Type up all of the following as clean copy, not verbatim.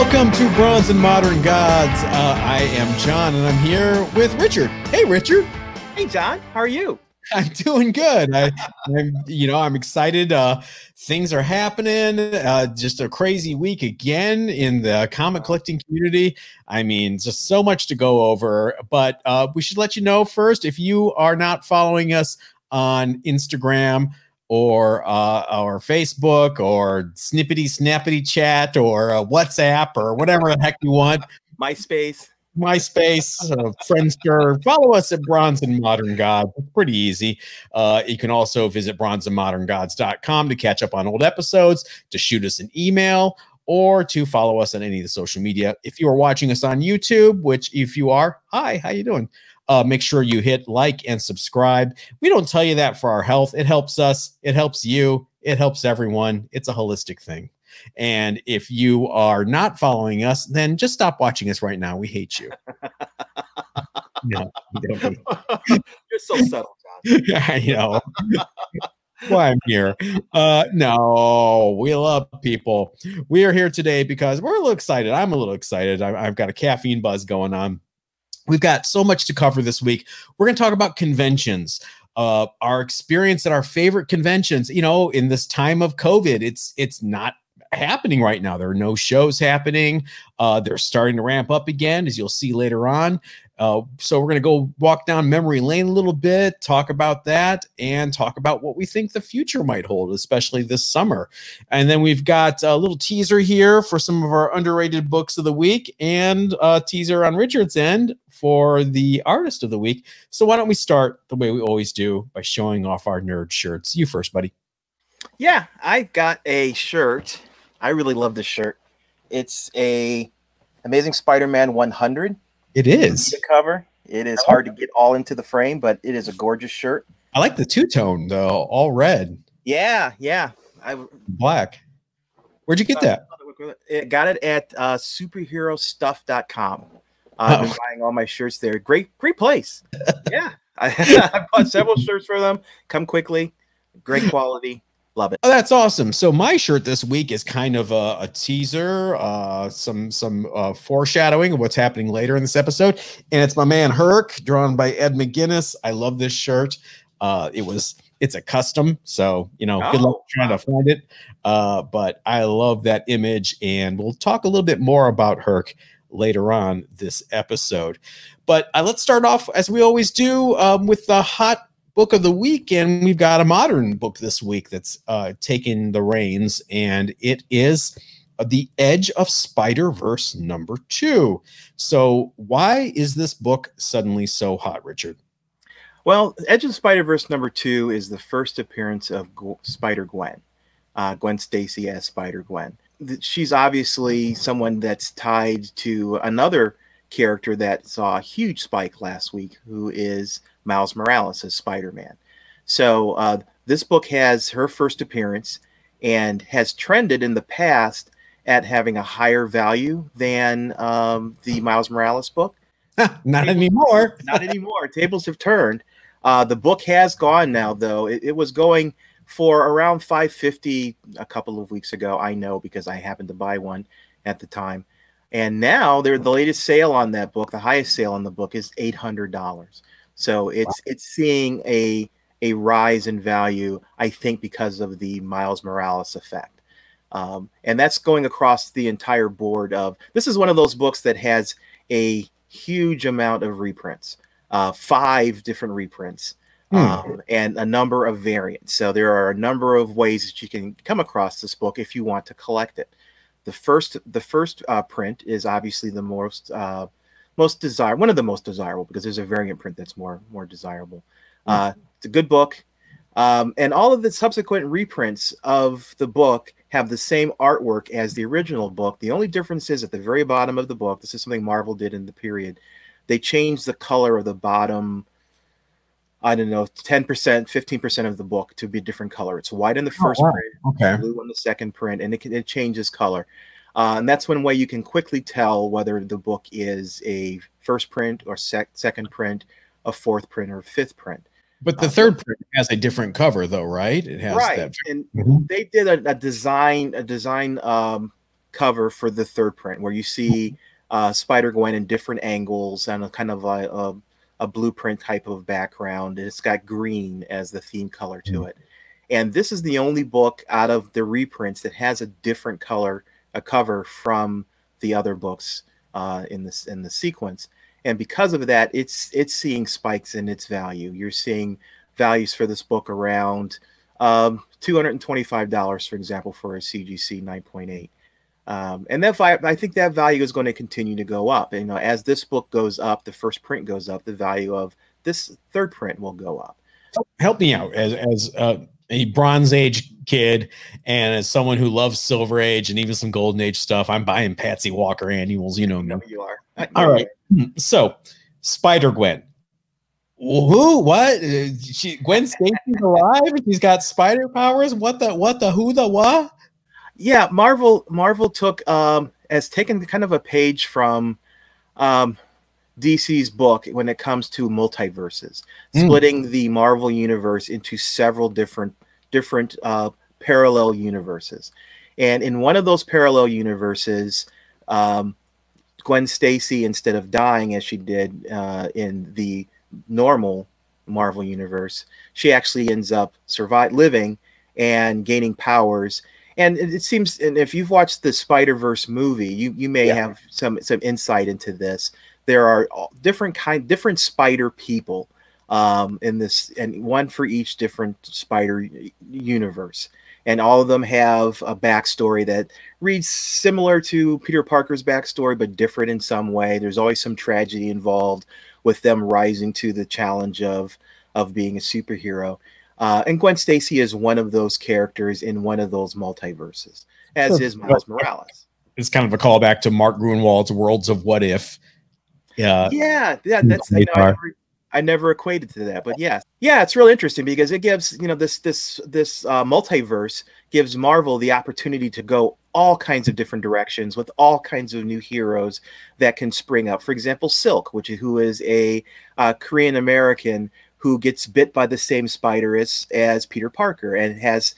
Welcome to Bronze and Modern Gods. I am John, and I'm here with Richard. Hey, Richard. Hey, John. How are you? I'm doing good. I'm excited. Things are happening. Just a crazy week again in the comic collecting community. I mean, just so much to go over. But we should let you know first, if you are not following us on Instagram or Facebook or snippety snappity chat or WhatsApp or whatever the heck you want, MySpace, Friendster. Follow us at Bronze and Modern Gods. It's pretty easy. You can also visit bronzeandmoderngods.com to catch up on old episodes, to shoot us an email, or to follow us on any of the social media. If you are watching us on YouTube, which if you are, hi, how you doing? Make sure you hit like and subscribe. We don't tell you that for our health. It helps us. It helps you. It helps everyone. It's a holistic thing. And if you are not following us, then just stop watching us right now. We hate you. No, we don't hate you. You're so subtle, John. I know. Why I'm here. No, we love people. We are here today because we're a little excited. I'm a little excited. I've got a caffeine buzz going on. We've got so much to cover this week. We're going to talk about conventions. Our experience at our favorite conventions, you know, in this time of COVID, it's not happening right now. There are no shows happening. They're starting to ramp up again, as you'll see later on. So we're going to go walk down memory lane a little bit, talk about that, and talk about what we think the future might hold, especially this summer. And then we've got a little teaser here for some of our underrated books of the week and a teaser on Richard's end for the artist of the week. So why don't we start the way we always do by showing off our nerd shirts. You first, buddy. Yeah, I've got a shirt. I really love this shirt. It's a Amazing Spider-Man 100. It is the cover. It is hard to get all into the frame, but it is a gorgeous shirt. I like the two-tone though, all red. Yeah. Black. Where'd you get that? I got it at superherostuff.com. I've been buying all my shirts there. Great place. Yeah. I bought several shirts for them. Come quickly. Great quality. Love it. Oh, that's awesome. So my shirt this week is kind of a teaser, some foreshadowing of what's happening later in this episode. And it's my man Herc, drawn by Ed McGuinness. I love this shirt. It's a custom, so good luck trying to find it. But I love that image, and we'll talk a little bit more about Herc later on this episode. But let's start off as we always do with the hot book of the week, and we've got a modern book this week that's taken the reins, and it is The Edge of Spider-Verse #2. So why is this book suddenly so hot, Richard? Well, Edge of Spider-Verse #2 is the first appearance of Spider-Gwen, Gwen Stacy as Spider-Gwen. She's obviously someone that's tied to another character that saw a huge spike last week, who is Miles Morales as Spider-Man. So this book has her first appearance and has trended in the past at having a higher value than the Miles Morales book. Not anymore. Not anymore. Tables have turned. The book has gone now, though. It was going for around $5.50 a couple of weeks ago. I know because I happened to buy one at the time. And now the latest sale on that book, the highest sale on the book, is $800. So it's seeing a rise in value, I think, because of the Miles Morales effect. And that's going across the entire board of – this is one of those books that has a huge amount of reprints, 5 different reprints, and a number of variants. So there are a number of ways that you can come across this book if you want to collect it. The first print is obviously the most desirable, one of the most desirable, because there's a variant print that's more desirable. It's a good book, and all of the subsequent reprints of the book have the same artwork as the original book. The only difference is at the very bottom of the book. This is something Marvel did in the period. They changed the color of the bottom, I don't know, 10%, 15% of the book to be a different color. It's white in the first print, okay, blue in the second print, and it changes color. And that's one way you can quickly tell whether the book is a first print or second print, a fourth print, or fifth print. But the third print has a different cover, though, right? It has that. And they did a design cover for the third print, where you see Spider-Gwen in different angles and a kind of a blueprint type of background. And it's got green as the theme color to it. And this is the only book out of the reprints that has a different color, a cover from the other books in the sequence. And because of that, it's seeing spikes in its value. You're seeing values for this book around $225, for example, for a CGC 9.8. And that I think that value is going to continue to go up. And, you know, as this book goes up, the first print goes up, the value of this third print will go up. Help me out as a Bronze Age kid and as someone who loves Silver Age and even some Golden Age stuff. I'm buying Patsy Walker annuals, you know me. You are. All right. So, Spider-Gwen. Who? What? Gwen Stacy's alive? She's got spider powers? What the? Who the? What? Yeah, Marvel has taken kind of a page from DC's book when it comes to multiverses, splitting the Marvel universe into several different parallel universes, and in one of those parallel universes, Gwen Stacy, instead of dying as she did in the normal Marvel universe, she actually ends up living and gaining powers. And it seems, and if you've watched the Spider-Verse movie, you may have some insight into this. There are different spider people in this, and one for each different spider universe. And all of them have a backstory that reads similar to Peter Parker's backstory, but different in some way. There's always some tragedy involved with them rising to the challenge of being a superhero. And Gwen Stacy is one of those characters in one of those multiverses, as is Miles Morales. It's kind of a callback to Mark Gruenwald's Worlds of What If. Yeah. That's I never equated to that, but yeah, it's really interesting because it gives, you know, this multiverse gives Marvel the opportunity to go all kinds of different directions with all kinds of new heroes that can spring up. For example, Silk, who is a Korean American who gets bit by the same spider as Peter Parker and has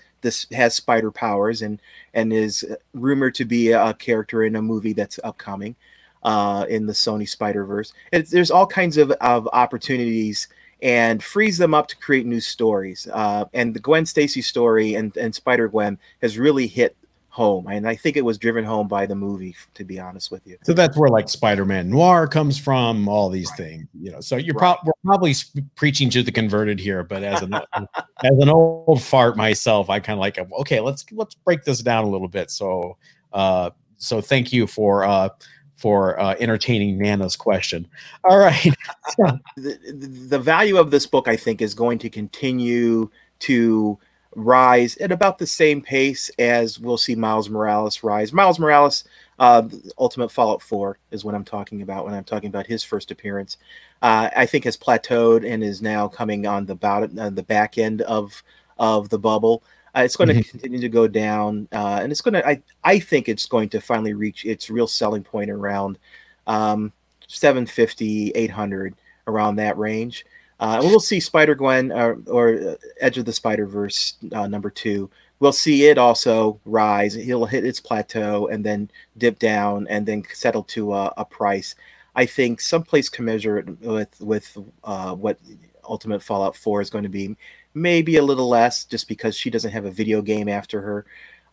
spider powers and is rumored to be a character in a movie that's upcoming in the Sony Spider-Verse. There's all kinds of opportunities and frees them up to create new stories. And the Gwen Stacy story and Spider-Gwen has really hit home, and I think it was driven home by the movie, to be honest with you. So that's where like Spider-Man Noir comes from, all these things, you know. So we're probably preaching to the converted here, but as an old fart myself, I kind of like, okay, let's break this down a little bit. So so thank you for entertaining Nana's question. All right. The value of this book, I think, is going to continue to rise at about the same pace as we'll see Miles Morales rise. Miles Morales, Ultimate Fallout 4 is what I'm talking about when I'm talking about his first appearance. I think has plateaued and is now coming on the back end of the bubble. It's going to continue to go down, and it's going to. I think it's going to finally reach its real selling point around 750, 800, around that range. We'll see Spider-Gwen or Edge of the Spider-Verse #2. We'll see it also rise. It'll hit its plateau and then dip down and then settle to a price. I think someplace commensurate with what Ultimate Fallout 4 is going to be. Maybe a little less, just because she doesn't have a video game after her.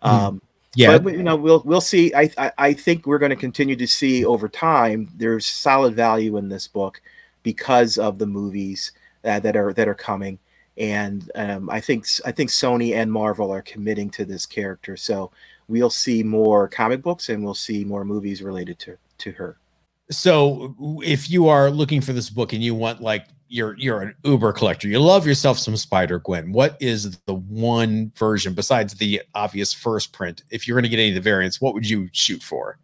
But you know, we'll see. I think we're going to continue to see over time. There's solid value in this book because of the movies that are coming, and I think Sony and Marvel are committing to this character, so we'll see more comic books and we'll see more movies related to her. So if you are looking for this book and you want, like, you're an uber collector, you love yourself some Spider-Gwen, what is the one version besides the obvious first print? If you're going to get any of the variants, what would you shoot for?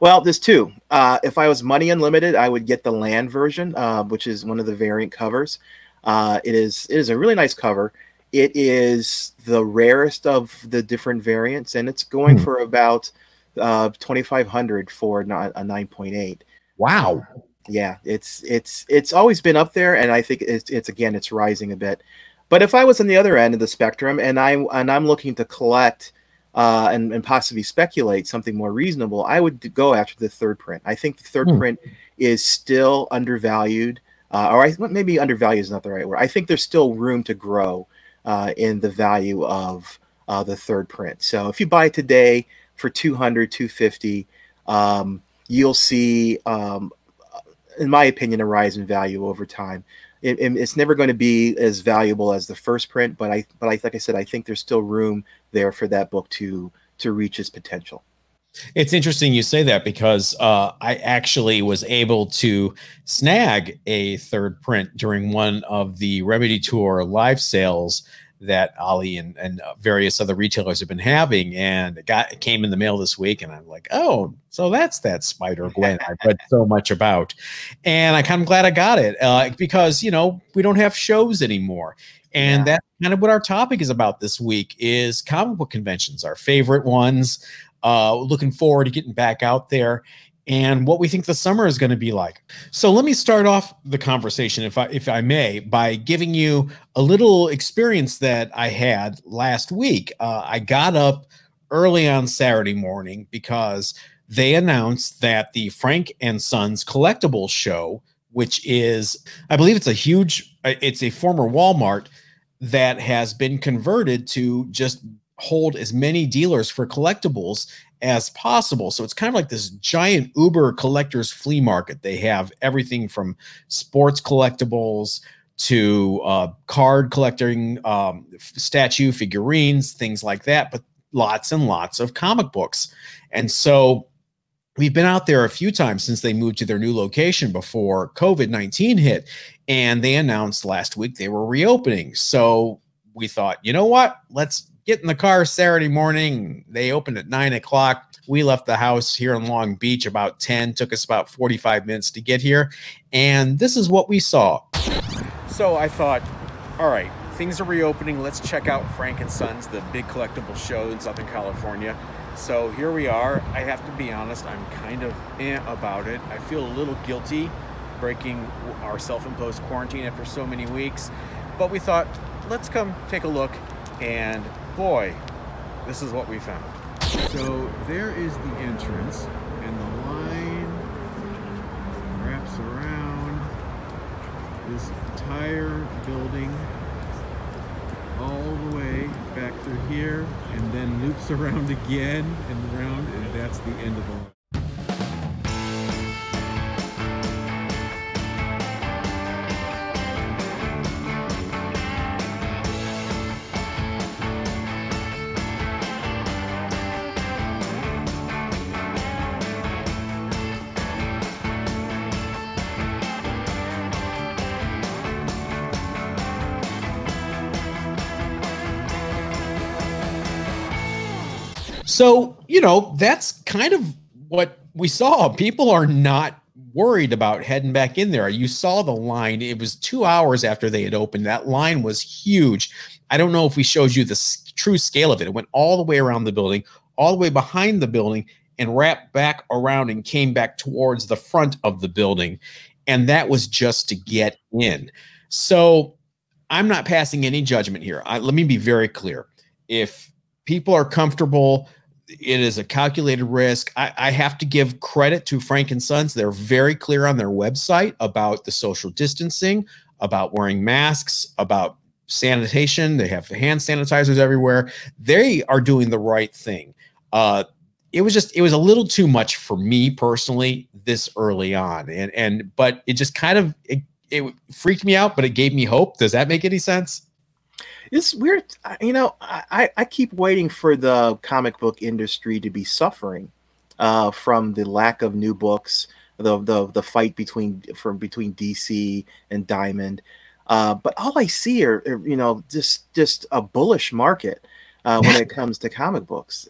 Well, there's two. If I was money unlimited, I would get the land version, which is one of the variant covers. It is a really nice cover. It is the rarest of the different variants, and it's going for about $2,500 for a 9.8. Wow. Yeah, it's always been up there, and I think it's rising a bit. But if I was on the other end of the spectrum, and I'm looking to collect and possibly speculate something more reasonable, I would go after the third print. I think the third print is still undervalued, maybe undervalued is not the right word. I think there's still room to grow in the value of the third print. So if you buy it today for $200, $250, you'll see, in my opinion, a rise in value over time. It's never going to be as valuable as the first print, but like I said, I think there's still room there for that book to reach its potential. It's interesting you say that, because I actually was able to snag a third print during one of the Remedy Tour live sales that Ollie and various other retailers have been having, and it came in the mail this week, and I'm like, oh, so that's that Spider-Gwen I've read so much about. And I'm kind of glad I got it because, you know, we don't have shows anymore. And that's kind of what our topic is about this week is comic book conventions, our favorite ones, looking forward to getting back out there and what we think the summer is going to be like. So let me start off the conversation, if I may, by giving you a little experience that I had last week. I got up early on Saturday morning because they announced that the Frank and Sons collectible show, which is, I believe it's a former Walmart that has been converted to just hold as many dealers for collectibles as possible. So it's kind of like this giant Uber collectors flea market. They have everything from sports collectibles to card collecting, statue figurines, things like that, but lots and lots of comic books. And so we've been out there a few times since they moved to their new location before COVID-19 hit, and they announced last week they were reopening. So we thought, you know what, let's get in the car Saturday morning. They opened at 9 o'clock. We left the house here in Long Beach about 10, took us about 45 minutes to get here. And this is what we saw. So I thought, all right, things are reopening. Let's check out Frank and Sons, the big collectible show in Southern California. So here we are. I have to be honest, I'm kind of about it. I feel a little guilty breaking our self-imposed quarantine after so many weeks, but we thought, let's come take a look. And boy, this is what we found. So there is the entrance, and the line wraps around this entire building all the way back through here, and then loops around again and around, and that's the end of the line. So, you know, that's kind of what we saw. People are not worried about heading back in there. You saw the line. It was 2 hours after they had opened. That line was huge. I don't know if we showed you the true scale of it. It went all the way around the building, all the way behind the building, and wrapped back around and came back towards the front of the building. And that was just to get in. So I'm not passing any judgment here. Let me be very clear. If people are comfortable, it is a calculated risk. I have to give credit to Frank and Sons. They're very clear on their website about the social distancing, about wearing masks, about sanitation. They have hand sanitizers everywhere. They are doing the right thing. It was a little too much for me personally this early on. But it just kind of, it freaked me out, but it gave me hope. Does that make any sense? It's weird, you know, I keep waiting for the comic book industry to be suffering from the lack of new books, the fight between DC and Diamond. But all I see are you know, just a bullish market when it comes to comic books.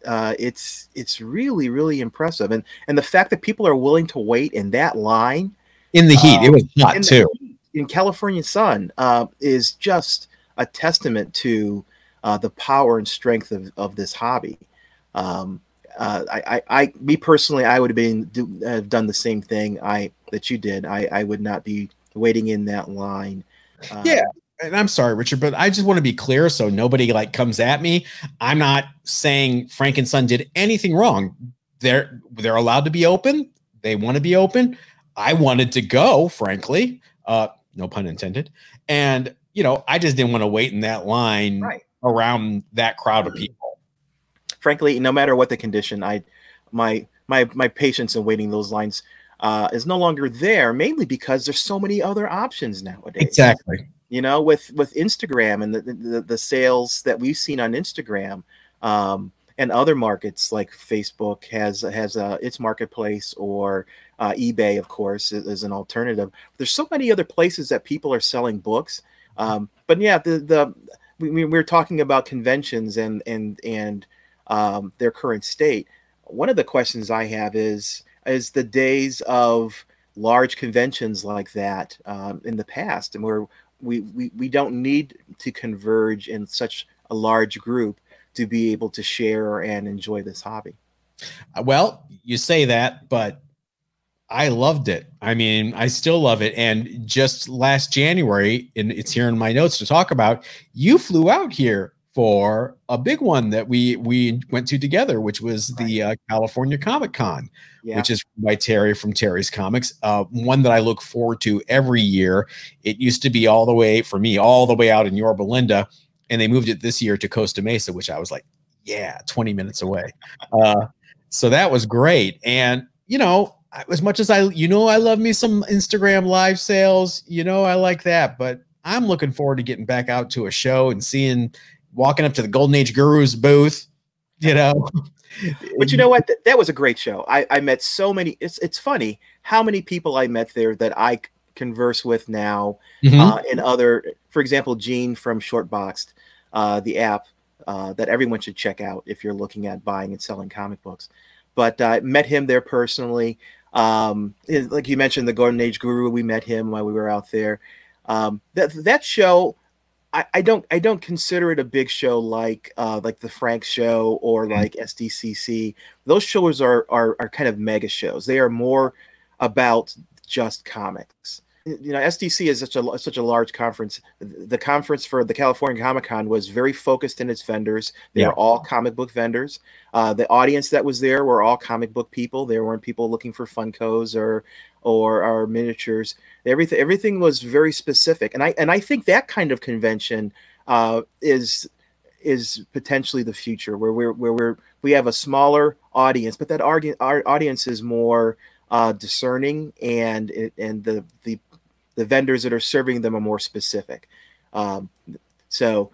It's really, really impressive. And the fact that people are willing to wait in that line. In the heat, it was hot too. In California sun is just a testament to the power and strength of this hobby. Me personally, I would have done the same thing that you did. I would not be waiting in that line. Yeah, and I'm sorry, Richard, but I just want to be clear so nobody like comes at me. I'm not saying Frank and Son did anything wrong. They're allowed to be open. They want to be open. I wanted to go, frankly, no pun intended. And, you know, I just didn't want to wait in that line around that crowd of people. Frankly, no matter what the condition, my patience in waiting those lines is no longer there, mainly because there's so many other options nowadays. Exactly. You know, with Instagram and the sales that we've seen on Instagram, and other markets like Facebook has its marketplace, or eBay, of course, is an alternative. There's so many other places that people are selling books. But yeah, we're talking about conventions and their current state. One of the questions I have is the days of large conventions like that in the past, and where we don't need to converge in such a large group to be able to share and enjoy this hobby. Well, you say that, but I loved it. I mean, I still love it. And just last January, and it's here in my notes to talk about, you flew out here for a big one that we went to together, which was the California Comic-Con, which is by Terry from Terry's Comics. One that I look forward to every year. It used to be all the way out in Yorba Linda, and they moved it this year to Costa Mesa, which I was like, 20 minutes away. So that was great. And, you know, as much as I love me some Instagram live sales, you know, I like that, but I'm looking forward to getting back out to a show and walking up to the Golden Age Gurus booth, you know. But you know what? That was a great show. I met so many. It's funny how many people I met there that I converse with now, and other, for example, Gene from Short Boxed, the app that everyone should check out if you're looking at buying and selling comic books. But I met him there personally. Like you mentioned, the Golden Age Guru, we met him while we were out there. That show, I don't consider it a big show like the Frank show or like SDCC. Those shows are kind of mega shows. They are more about just comics. You know, SDC is such a large conference. The conference for the California Comic-Con was very focused in its vendors. They were all comic book vendors. The audience that was there were all comic book people. There weren't people looking for Funkos or miniatures. Everything was very specific, and I think that kind of convention is potentially the future, where we have a smaller audience, but that our audience is more discerning, and the vendors that are serving them are more specific. So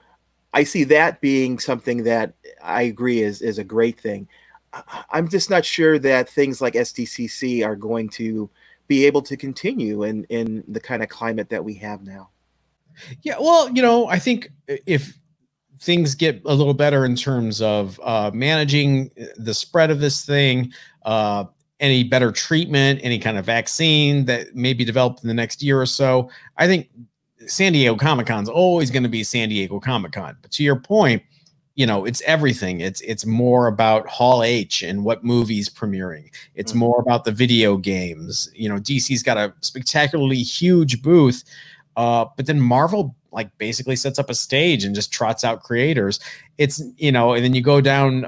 I see that being something that I agree is a great thing. I'm just not sure that things like SDCC are going to be able to continue in the kind of climate that we have now. Yeah, well, you know, I think if things get a little better in terms of managing the spread of this thing, any better treatment, any kind of vaccine that may be developed in the next year or so, I think San Diego Comic-Con is always going to be San Diego Comic-Con. But to your point, you know, it's everything. It's more about Hall H and what movies premiering. It's more about the video games. You know, DC's got a spectacularly huge booth, but then Marvel like basically sets up a stage and just trots out creators. It's, you know, and then you go down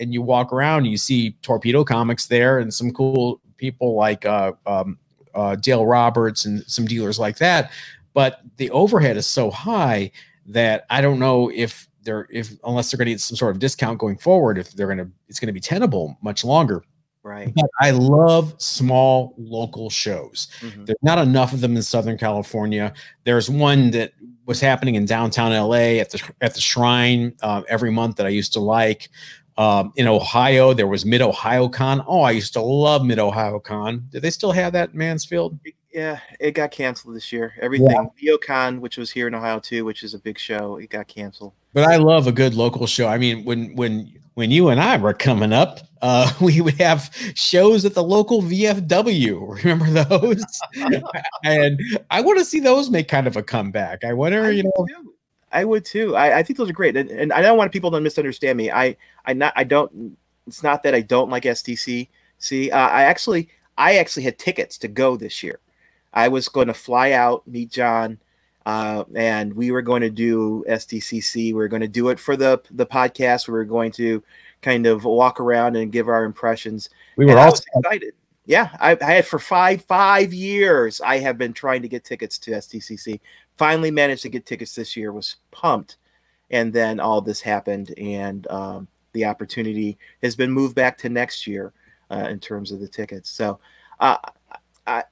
and you walk around and you see Torpedo Comics there and some cool people like Dale Roberts and some dealers like that. But the overhead is so high that I don't know unless they're going to get some sort of discount going forward, it's going to be tenable much longer. Right. But I love small local shows. Mm-hmm. There's not enough of them in Southern California. There's one that was happening in downtown LA at the Shrine every month that I used to like. In Ohio, there was Mid-Ohio Con. Oh, I used to love Mid-Ohio Con. Do they still have that in Mansfield? Yeah, it got canceled this year. Everything. Yeah. BioCon, which was here in Ohio too, which is a big show, it got canceled. But I love a good local show. I mean, when you and I were coming up, we would have shows at the local VFW. Remember those? And I want to see those make kind of a comeback. I wonder, I would too. I think those are great, and I don't want people to misunderstand me. It's not that I don't like SDCC. I actually had tickets to go this year. I was going to fly out, meet John, And we were going to do SDCC. We were going to do it for the podcast. We were going to kind of walk around and give our impressions. We were all excited. Yeah, I had for five years. I have been trying to get tickets to SDCC. Finally managed to get tickets this year. Was pumped, and then all this happened, and the opportunity has been moved back to next year in terms of the tickets. So, I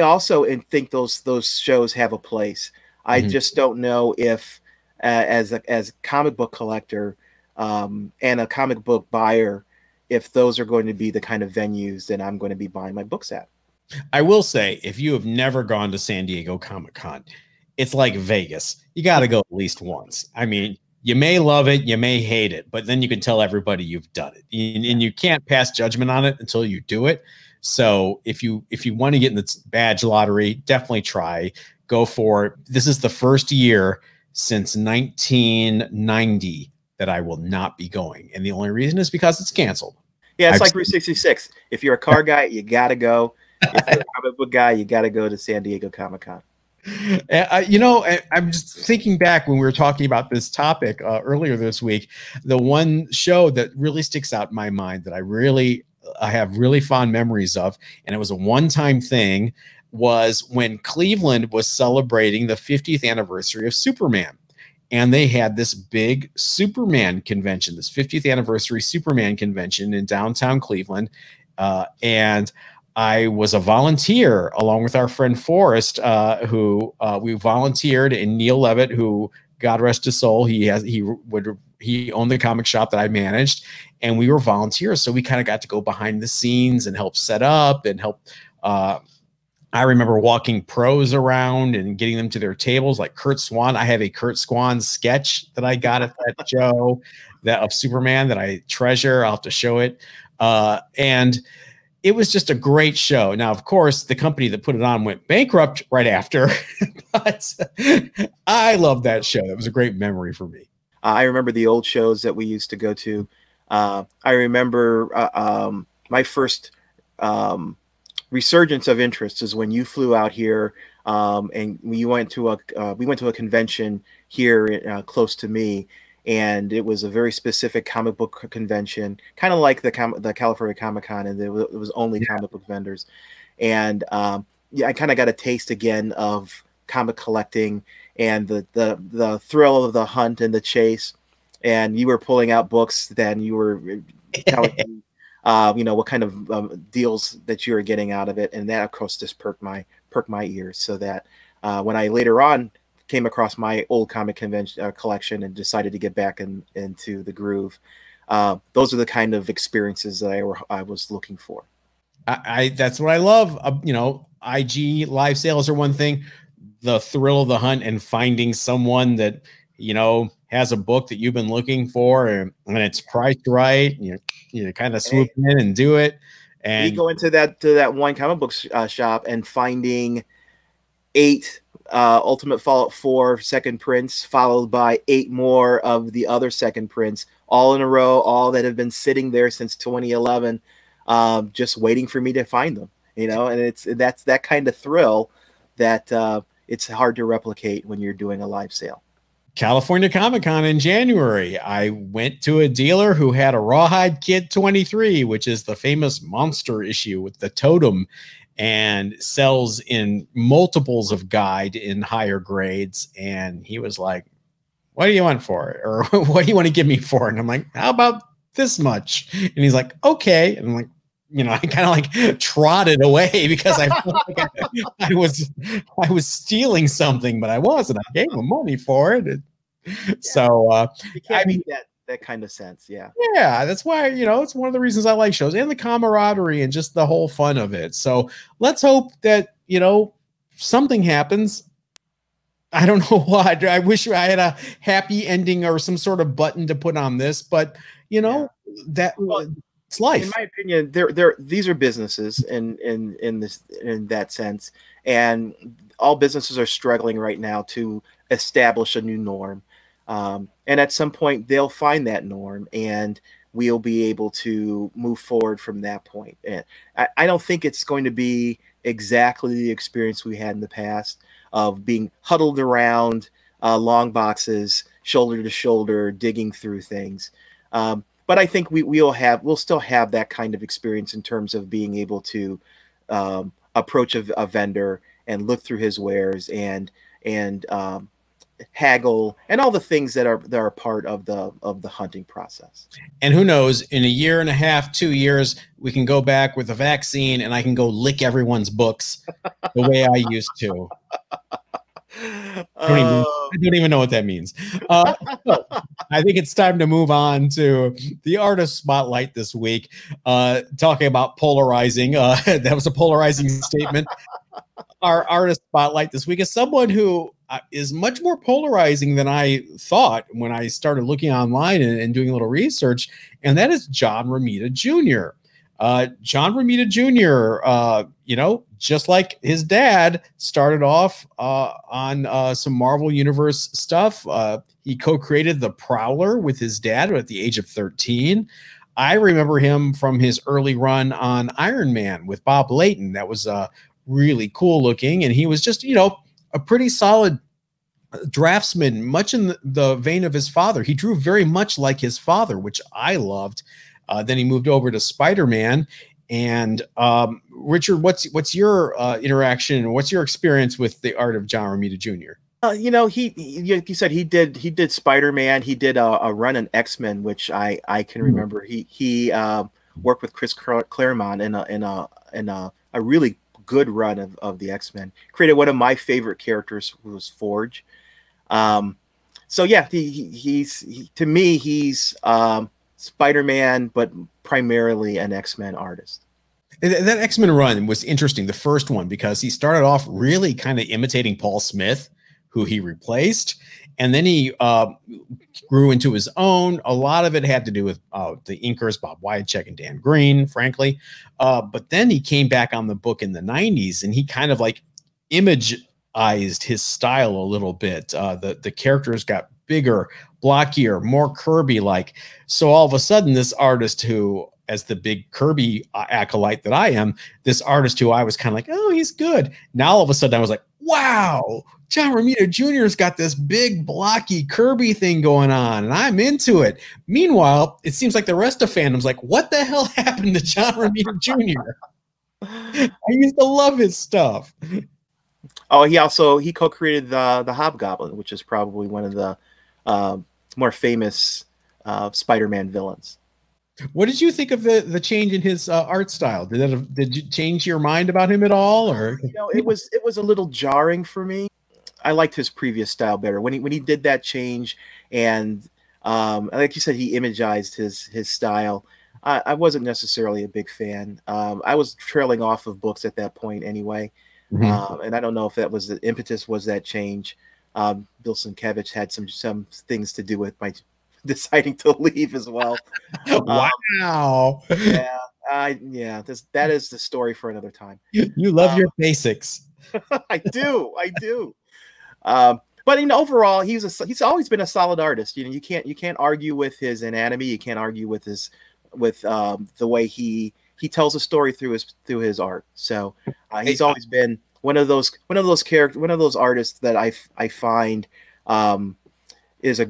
also think those shows have a place. I just don't know if as a comic book collector and a comic book buyer, if those are going to be the kind of venues that I'm going to be buying my books at. I will say, if you have never gone to San Diego Comic-Con, it's like Vegas. You got to go at least once. I mean, you may love it, you may hate it, but then you can tell everybody you've done it. And you can't pass judgment on it until you do it. So if you want to get in the badge lottery, definitely try. Go for it. This is the first year since 1990 that I will not be going. And the only reason is because it's canceled. Yeah, it's like Route 66. If you're a car guy, you got to go. If you're a comic book guy, you got to go to San Diego Comic-Con. You know, I'm just thinking back when we were talking about this topic earlier this week, the one show that really sticks out in my mind that I have really fond memories of, and it was a one-time thing, was when Cleveland was celebrating the 50th anniversary of Superman. And they had this big Superman convention, this 50th anniversary Superman convention in downtown Cleveland. And I was a volunteer along with our friend Forrest, who we volunteered, and Neil Levitt, who, God rest his soul, he owned the comic shop that I managed, and we were volunteers. So we kind of got to go behind the scenes and help set up and help, I remember walking pros around and getting them to their tables, like Kurt Swan. I have a Kurt Swan sketch that I got at that show of Superman that I treasure. I'll have to show it. And it was just a great show. Now, of course, the company that put it on went bankrupt right after, but I loved that show. That was a great memory for me. I remember the old shows that we used to go to. I remember my first resurgence of interest is when you flew out here and we went to a convention here close to me, and it was a very specific comic book convention, kind of like the California Comic-Con, and it was only comic book vendors. And I kind of got a taste again of comic collecting and the thrill of the hunt and the chase. And you were pulling out books, then you were telling me you know, what kind of deals that you were getting out of it. And that, of course, just perked my ears, so that when I later on came across my old comic convention collection and decided to get back into the groove, those are the kind of experiences that I was looking for. That's what I love. You know, IG live sales are one thing. The thrill of the hunt and finding someone that, you know, has a book that you've been looking for, and it's priced right. You kind of swoop in and do it. And you go into that one comic book shop and finding 8 Ultimate Fallout 4 second prints, followed by 8 more of the other second prints, all in a row, all that have been sitting there since 2011, just waiting for me to find them. You know, and that's that kind of thrill that it's hard to replicate when you're doing a live sale. California Comic-Con in January, I went to a dealer who had a Rawhide Kid 23, which is the famous monster issue with the totem, and sells in multiples of guide in higher grades. And he was like, "What do you want for it? Or what do you want to give me for it?" And I'm like, "How about this much?" And he's like, "Okay." And I'm like, you know, I kind of like trotted away because I felt like I was stealing something, but I wasn't. I gave him money for it. Yeah. So you can't, I mean, that kind of sense. Yeah. Yeah. That's why, you know, it's one of the reasons I like shows, and the camaraderie and just the whole fun of it. So let's hope that, you know, something happens. I don't know what. I wish I had a happy ending or some sort of button to put on this, but you know, yeah. It's life. In my opinion, these are businesses in that sense, and all businesses are struggling right now to establish a new norm. And at some point, they'll find that norm, and we'll be able to move forward from that point. And I don't think it's going to be exactly the experience we had in the past. of being huddled around long boxes, shoulder to shoulder, digging through things. But I think we'll still have that kind of experience in terms of being able to approach a vendor and look through his wares and haggle and all the things that are part of the hunting process. And who knows, in a year and a half, 2 years, we can go back with a vaccine and I can go lick everyone's books the way I used to. I don't even know what that means. So I think it's time to move on to the artist spotlight this week. Talking about polarizing, that was a polarizing statement. Our artist spotlight this week is someone who is much more polarizing than I thought when I started looking online and doing a little research, and that is John Romita Jr. John Romita Jr., just like his dad, started off on some Marvel Universe stuff. He co-created the Prowler with his dad at the age of 13. I remember him from his early run on Iron Man with Bob Layton. That was really cool looking, and he was just, a pretty solid draftsman, much in the vein of his father. He drew very much like his father, which I loved. Then he moved over to Spider-Man. And Richard, what's your interaction and what's your experience with the art of John Romita Jr.? He said he did Spider-Man. He did a run in X-Men, which I can remember. He worked with Chris Claremont in a really good run of the X-Men. Created one of my favorite characters, who was Forge. So yeah, he's Spider-Man, but primarily an X-Men artist. That X-Men run was interesting, the first one, because he started off really kind of imitating Paul Smith, who he replaced, and then he grew into his own. A lot of it had to do with the inkers, Bob Wiacek and Dan Green, frankly. But then he came back on the book in the 90s, and he kind of like imageized his style a little bit. The characters got bigger, blockier, more Kirby-like. So all of a sudden, this artist who, as the big Kirby acolyte that I am, this artist who I was kind of like, oh, he's good. Now all of a sudden, I was like, wow, John Romita Jr.'s got this big, blocky Kirby thing going on, and I'm into it. Meanwhile, it seems like the rest of fandom's like, what the hell happened to John Romita Jr.? I used to love his stuff. Oh, he co-created the Hobgoblin, which is probably one of the more famous Spider-Man villains. What did you think of the change in his art style? Did you change your mind about him at all? Or it was a little jarring for me. I liked his previous style better when he did that change, and like you said, he imagized his style. I wasn't necessarily a big fan. I was trailing off of books at that point anyway. Mm-hmm. And I don't know if that was the impetus, was that change. Bill Sienkiewicz had some things to do with my deciding to leave as well. Wow. That is the story for another time. You love your basics. I do. But overall, he's always been a solid artist. You can't argue with his anatomy. You can't argue with the way he tells a story through his art. So he's always been one of those characters, one of those artists that I find is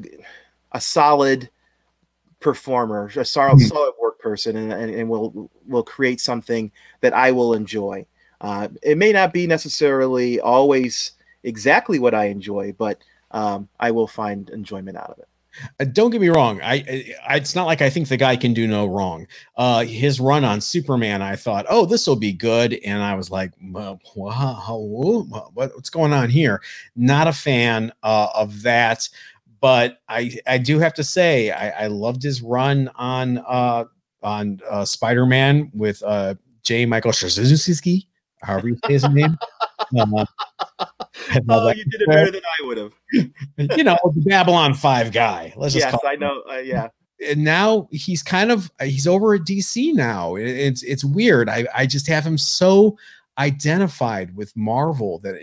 a solid performer, a solid work person, and will create something that I will enjoy. It may not be necessarily always exactly what I enjoy, but I will find enjoyment out of it. Don't get me wrong. It's not like I think the guy can do no wrong. His run on Superman, I thought, oh, this will be good. And I was like, wow, what's going on here? Not a fan of that. But I do have to say, I loved his run on Spider-Man with J. Michael Straczynski, however you say his name. You did it better than I would have. The Babylon 5 guy. Let's just call him. I know. Yeah. And now he's he's over at DC now. It's weird. I just have him so identified with Marvel that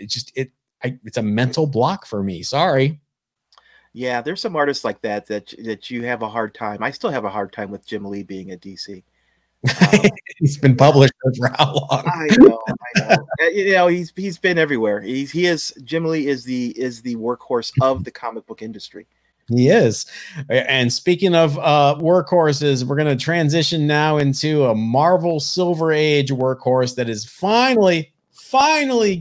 it's a mental block for me. Sorry. Yeah, there's some artists like that you have a hard time. I still have a hard time with Jim Lee being at DC. He's been published for how long? I know. You know, he's been everywhere. He is. Jim Lee is the workhorse of the comic book industry. He is. And speaking of workhorses, we're going to transition now into a Marvel Silver Age workhorse that is finally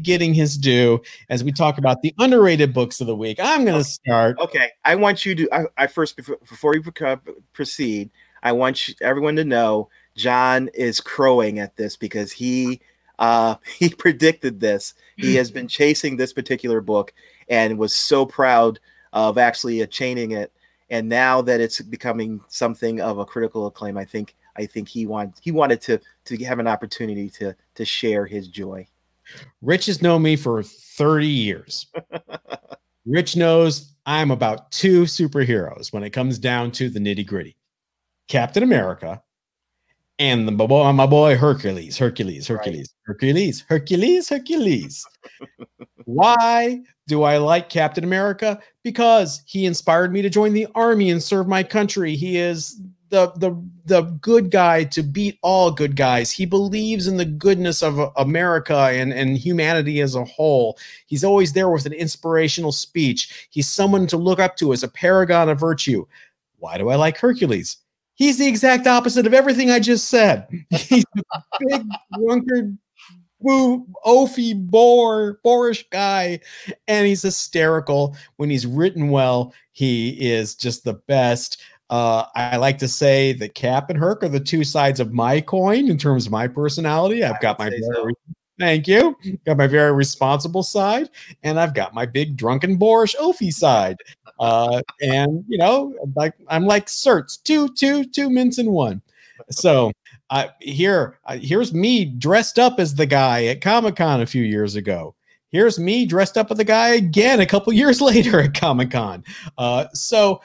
getting his due as we talk about the underrated books of the week. I'm going to start. Okay. I want you to, before you proceed, I want everyone to know John is crowing at this because he predicted this. He has been chasing this particular book and was so proud of actually attaining it, and now that it's becoming something of a critical acclaim, I think he wanted to have an opportunity to share his joy. Rich has known me for 30 years. Rich knows I'm about two superheroes when it comes down to the nitty-gritty. Captain America and my boy Hercules. Why do I like Captain America? Because he inspired me to join the army and serve my country. He is the good guy to beat all good guys. He believes in the goodness of America and humanity as a whole. He's always there with an inspirational speech. He's someone to look up to as a paragon of virtue. Why do I like Hercules? He's the exact opposite of everything I just said. He's a big drunkard, oafy, boorish guy, and he's hysterical. When he's written well, he is just the best. I like to say that Cap and Herc are the two sides of my coin in terms of my personality. I've got my Thank you. Got my very responsible side, and I've got my big drunken boorish oafy side. And you know, like I'm like certs, two mints in one. So here's me dressed up as the guy at Comic-Con a few years ago. Here's me dressed up as the guy again a couple years later at Comic-Con. So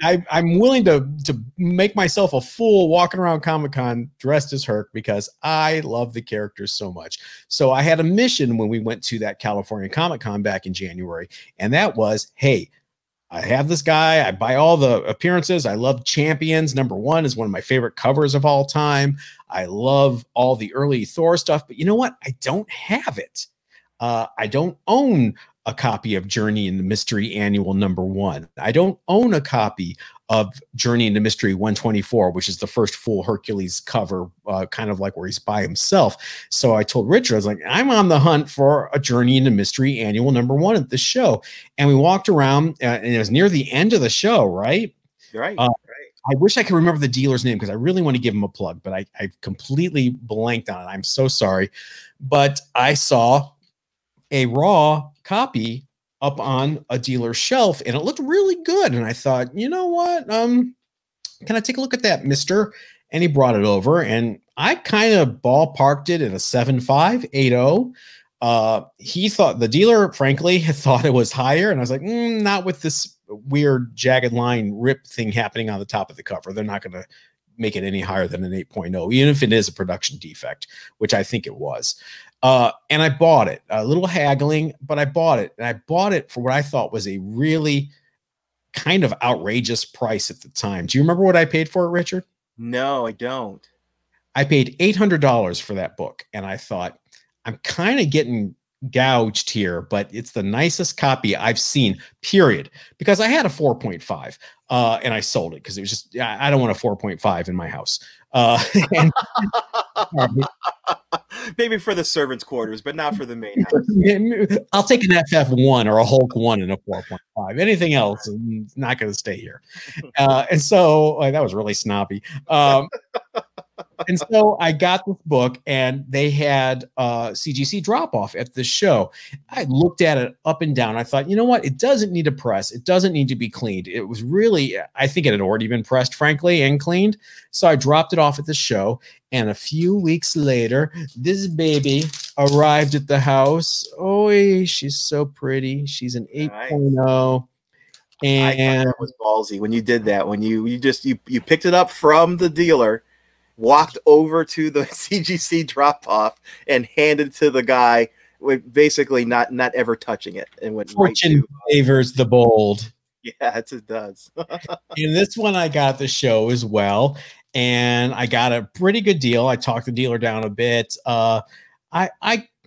I'm willing to make myself a fool walking around Comic-Con dressed as Herc because I love the characters so much. So I had a mission when we went to that California Comic-Con back in January, and that was, hey, I have this guy. I buy all the appearances. I love Champions. #1 is one of my favorite covers of all time. I love all the early Thor stuff, but you know what? I don't have it. I don't own a copy of Journey into Mystery Annual #1. I don't own a copy of Journey into Mystery 124, which is the first full Hercules cover, kind of like where he's by himself. So I told Richard, I was like, I'm on the hunt for a Journey into Mystery Annual #1 at the show. And we walked around, and it was near the end of the show, right? Right. I wish I could remember the dealer's name because I really want to give him a plug, but I completely blanked on it. I'm so sorry. But I saw a raw copy up on a dealer's shelf, and it looked really good. And I thought, you know what? Can I take a look at that, mister? And he brought it over, and I kind of ballparked it at a 7.5, 8.0. He thought, the dealer, frankly, thought it was higher. And I was like, not with this weird jagged line rip thing happening on the top of the cover. They're not going to make it any higher than an 8.0, even if it is a production defect, which I think it was. And I bought it, a little haggling, but I bought it. And I bought it for what I thought was a really kind of outrageous price at the time. Do you remember what I paid for it, Richard? No, I don't. I paid $800 for that book. And I thought, I'm kind of getting gouged here, but it's the nicest copy I've seen, period. Because I had a 4.5 and I sold it because it was just, I don't want a 4.5 in my house. Maybe for the servants' quarters, but not for the main house. I'll take an FF1 or a Hulk 1 and a 4.5. Anything else is not going to stay here. And so that was really snobby. And so I got this book, and they had CGC drop-off at the show. I looked at it up and down. I thought, you know what? It doesn't need a press. It doesn't need to be cleaned. It was really, I think it had already been pressed, frankly, and cleaned. So I dropped it off at the show, and a few weeks later, this baby arrived at the house. Oh, she's so pretty. She's an 8.0. And I thought that was ballsy when you did that, when you picked it up from the dealer, walked over to the CGC drop-off and handed to the guy with basically not ever touching it. And went fortune favors the bold. Yeah, it does. And this one I got the show as well. and I got a pretty good deal. I talked the dealer down a bit. I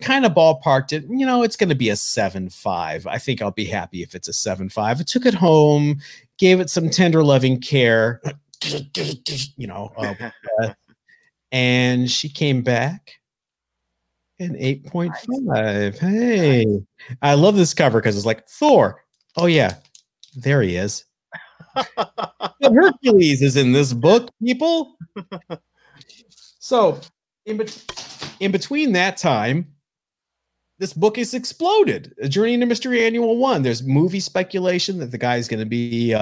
kind of ballparked it. You know, it's going to be a 7.5. I think I'll be happy if it's a 7.5. I took it home, gave it some tender, loving care, you know, and she came back. An 8.5. Hey, I love this cover because it's like Thor. Oh, yeah, there he is. Hercules is in this book, people. So in between that time, this book has exploded. A Journey into Mystery Annual 1. There's movie speculation that the guy is going to be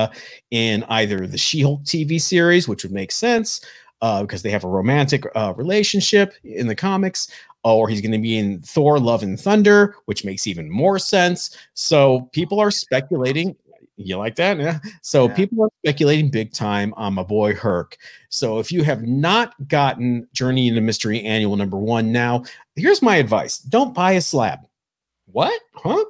in either the She-Hulk TV series, which would make sense because they have a romantic relationship in the comics, or he's going to be in Thor, Love and Thunder, which makes even more sense. So people are speculating. You like that? Yeah. So yeah. People are speculating big time on my boy Herc. So if you have not gotten Journey into Mystery Annual number 1 now, here's my advice. Don't buy a slab. What? Huh?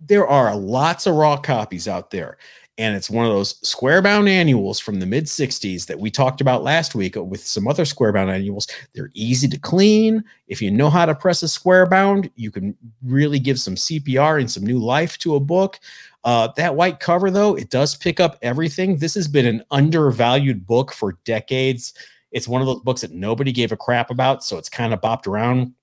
There are lots of raw copies out there. And it's one of those square-bound annuals from the mid-'60s that we talked about last week with some other square-bound annuals. They're easy to clean. If you know how to press a square-bound, you can really give some CPR and some new life to a book. That white cover, though, it does pick up everything. This has been an undervalued book for decades. It's one of those books that nobody gave a crap about, so it's kind of bopped around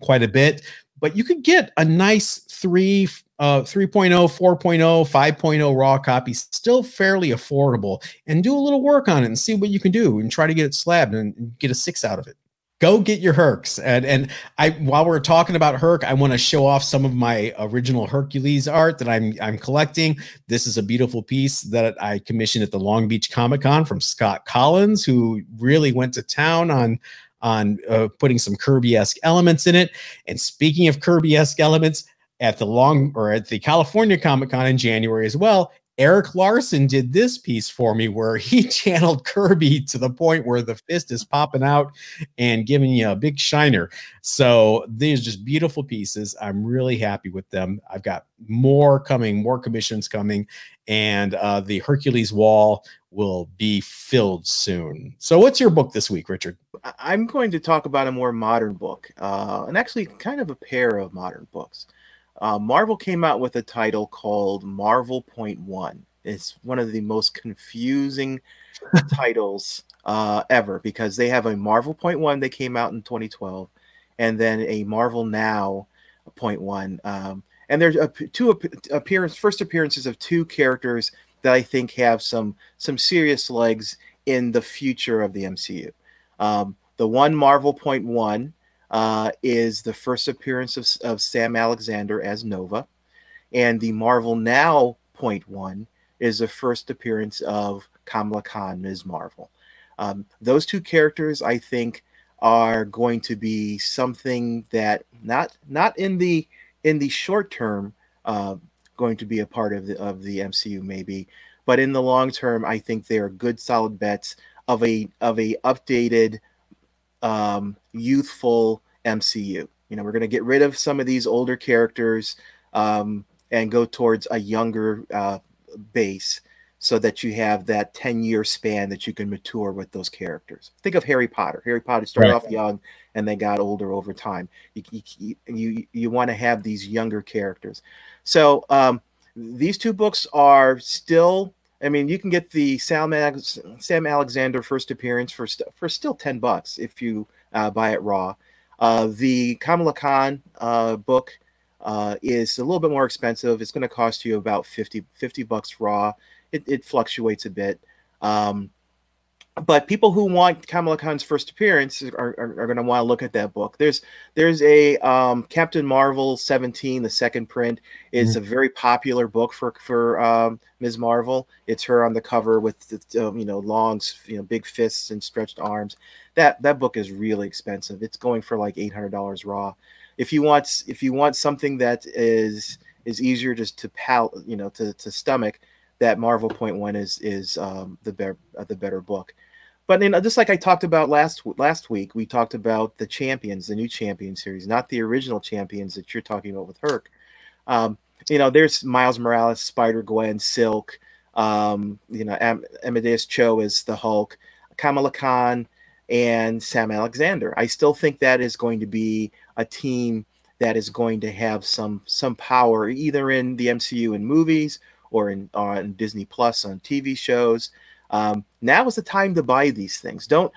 quite a bit. But you could get a nice 3.0, 4.0, 5.0 raw copy, still fairly affordable, and do a little work on it and see what you can do and try to get it slabbed and get a 6 out of it. Go get your Hercs. And I, while we're talking about Herc, I want to show off some of my original Hercules art that I'm collecting. This is a beautiful piece that I commissioned at the Long Beach Comic-Con from Scott Collins, who really went to town on putting some Kirby-esque elements in it. And speaking of Kirby-esque elements, at the California Comic-Con in January as well, Eric Larson did this piece for me where he channeled Kirby to the point where the fist is popping out and giving you a big shiner. So these are just beautiful pieces. I'm really happy with them. I've got more coming, more commissions coming, and the Hercules wall will be filled soon. So what's your book this week, Richard? I'm going to talk about a more modern book, and actually kind of a pair of modern books. Marvel came out with a title called Marvel .1. It's one of the most confusing titles ever because they have a Marvel .1 that came out in 2012 and then a Marvel Now .1. And there's first appearances of two characters that I think have some serious legs in the future of the MCU. The one Marvel .1 is the first appearance of Sam Alexander as Nova, and the Marvel Now .1 is the first appearance of Kamala Khan, Ms. Marvel. Those two characters, I think, are going to be something that not in the short term going to be a part of the MCU maybe, but in the long term, I think they are good solid bets of a updated, youthful MCU. You know, we're going to get rid of some of these older characters and go towards a younger base so that you have that 10-year span that you can mature with those characters. Think of Harry Potter. Harry Potter started off young and they got older over time. You want to have these younger characters. So these two books are still... I mean, you can get the Sam Alexander first appearance for still $10 if you buy it raw. The Kamala Khan book is a little bit more expensive. It's going to cost you about $50 raw. It fluctuates a bit. But people who want Kamala Khan's first appearance are going to want to look at that book. There's a Captain Marvel 17, the second print, is a very popular book for Ms. Marvel. It's her on the cover with long, big fists and stretched arms. That book is really expensive. It's going for like $800 raw. If you want something that is easier just to to stomach, that Marvel .1 is the better book. But just like I talked about last week, we talked about the Champions, the new Champions series, not the original Champions that you're talking about with Herc. There's Miles Morales, Spider-Gwen, Silk, Amadeus Cho is the Hulk. Kamala Khan and Sam Alexander. I still think that is going to be a team that is going to have some power, either in the MCU in movies or on Disney Plus on TV shows. Now is the time to buy these things. Don't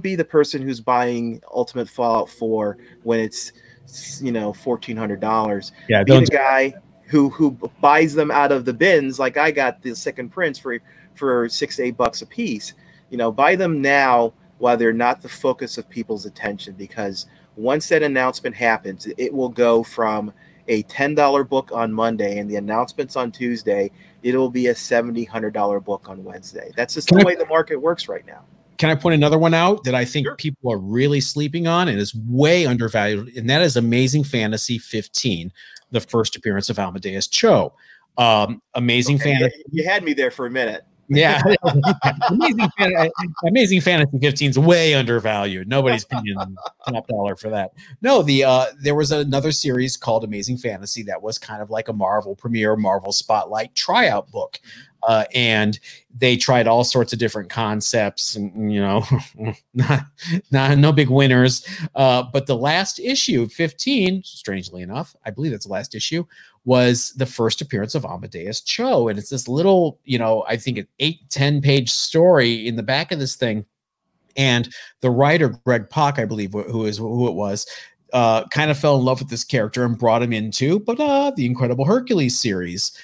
be the person who's buying Ultimate Fallout 4 when it's $1,400. Yeah, be the guy who buys them out of the bins. Like I got the second prints for $6 to $8 a piece. Buy them now while they're not the focus of people's attention, because once that announcement happens, it will go from a $10 book on Monday and the announcements on Tuesday. It'll be a $700 book on Wednesday. That's just the way the market works right now. Can I point another one out that I think people are really sleeping on and is way undervalued? And that is Amazing Fantasy 15, the first appearance of Amadeus Cho. Amazing Fantasy. You had me there for a minute. Yeah. Amazing Fantasy 15 is way undervalued. Nobody's paying top dollar for that. No, there was another series called Amazing Fantasy that was kind of like a Marvel premiere, Marvel Spotlight tryout book. And they tried all sorts of different concepts and, no big winners. But the last issue, 15, strangely enough, I believe that's the last issue, was the first appearance of Amadeus Cho. And it's this little, I think an 8-10 page story in the back of this thing. And the writer, Greg Pak, I believe, who it was, kind of fell in love with this character and brought him into, the Incredible Hercules series.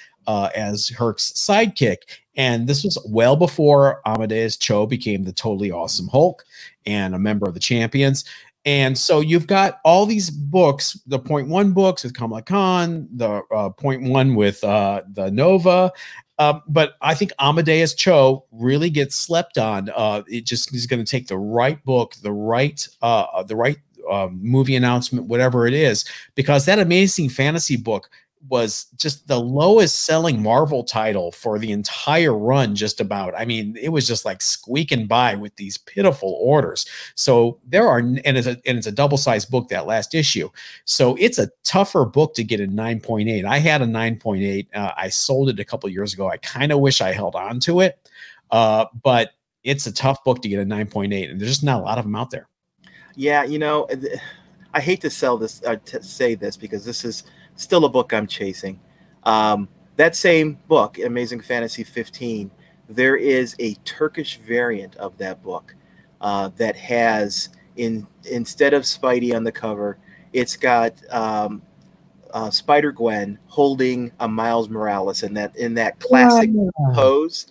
As Herc's sidekick. And this was well before Amadeus Cho became the totally awesome Hulk and a member of the Champions. And so you've got all these books, the Point One books with Kamala Khan, the Point One with the Nova. But I think Amadeus Cho really gets slept on. It just is going to take the right book, the right movie announcement, whatever it is, because that Amazing Fantasy book was just the lowest selling Marvel title for the entire run, just about. I mean, it was just like squeaking by with these pitiful orders. So it's a double-sized book, that last issue. So it's a tougher book to get a 9.8. I had a 9.8. I sold it a couple years ago. I kind of wish I held on to it, but it's a tough book to get a 9.8, and there's just not a lot of them out there. Yeah, I hate to say this because this is still a book I'm chasing. That same book, Amazing Fantasy 15, there is a Turkish variant of that book that has, instead of Spidey on the cover, it's got Spider-Gwen holding a Miles Morales in that classic pose.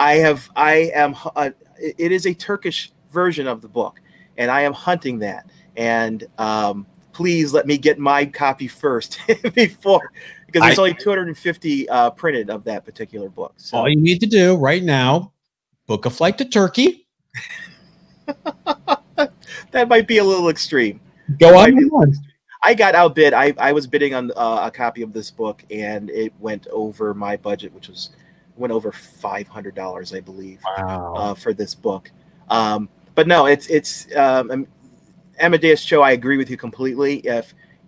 It is a Turkish version of the book, and I am hunting that. And please let me get my copy first because there's only 250 printed of that particular book. So all you need to do right now, book a flight to Turkey. That might be a little extreme. Go on. I got outbid. I was bidding on a copy of this book, and it went over my budget, which went over $500, I believe. Wow. For this book. But no, it's Amadeus Cho, I agree with you completely.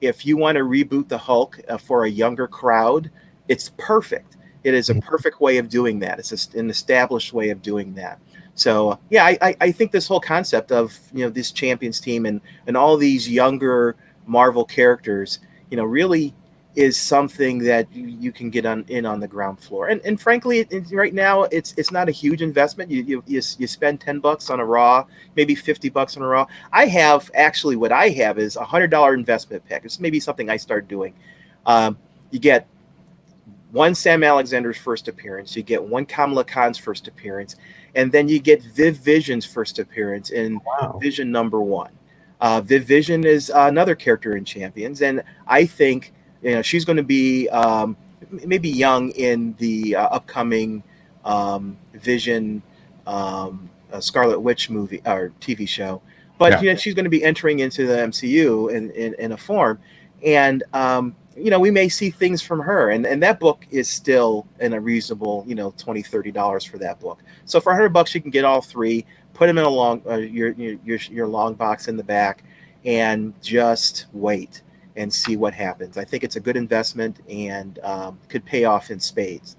If you want to reboot the Hulk for a younger crowd, it's perfect. It is a perfect way of doing that. It's an established way of doing that. So yeah, I think this whole concept of this Champions team and all these younger Marvel characters, really is something that you can get in on the ground floor. And frankly, right now it's not a huge investment. You spend $10 on a Raw, maybe $50 on a Raw. What I have is a $100 investment pack. It's maybe something I start doing. You get one Sam Alexander's first appearance. You get one Kamala Khan's first appearance, and then you get Viv Vision's first appearance in Vision #1. Viv Vision is another character in Champions, and I think she's going to be maybe young in the upcoming Vision Scarlet Witch movie or TV show, but she's going to be entering into the MCU in a form, and we may see things from her. And that book is still in a reasonable $20-$30 for that book. So for $100, you can get all three, put them in a long your long box in the back, and just wait and see what happens. I think it's a good investment and could pay off in spades.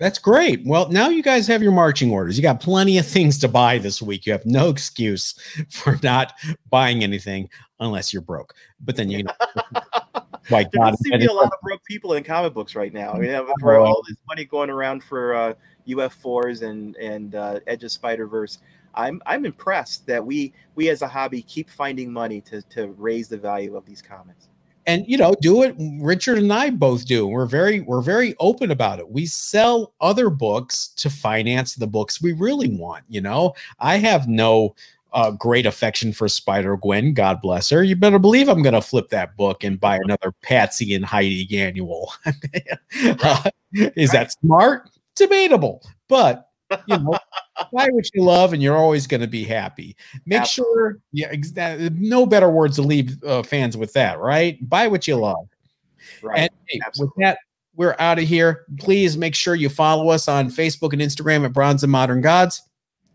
That's great. Well, now you guys have your marching orders. You got plenty of things to buy this week. You have no excuse for not buying anything unless you're broke. But then you know, my God, there seem to be a lot of broke people in comic books right now. I mean, for all this money going around for UF4s and Edge of Spider-Verse, I'm impressed that we as a hobby keep finding money to raise the value of these comics. And, you know, do it. Richard and I both do. We're very open about it. We sell other books to finance the books we really want. You know, I have no great affection for Spider-Gwen. God bless her. You better believe I'm going to flip that book and buy another Patsy and Heidi annual. Is that smart? Debatable. But, you know, buy what you love and you're always going to be happy. Make Absolutely. Sure, no better words to leave fans with that, right? Buy what you love. Right. And hey, with that, we're out of here. Please make sure you follow us on Facebook and Instagram at Bronze and Modern Gods.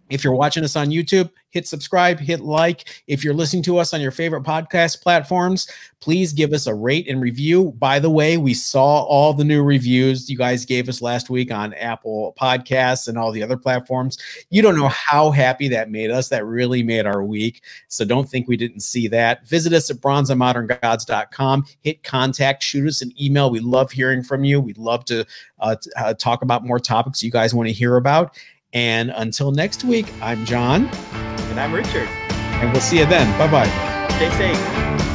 If you're watching us on YouTube, hit subscribe, hit like. If you're listening to us on your favorite podcast platforms, please give us a rate and review. By the way, we saw all the new reviews you guys gave us last week on Apple Podcasts and all the other platforms. You don't know how happy that made us. That really made our week. So don't think we didn't see that. Visit us at bronzeandmoderngods.com. Hit contact. Shoot us an email. We love hearing from you. We'd love to talk about more topics you guys want to hear about. And until next week, I'm John. And I'm Richard. And we'll see you then. Bye-bye. Stay safe.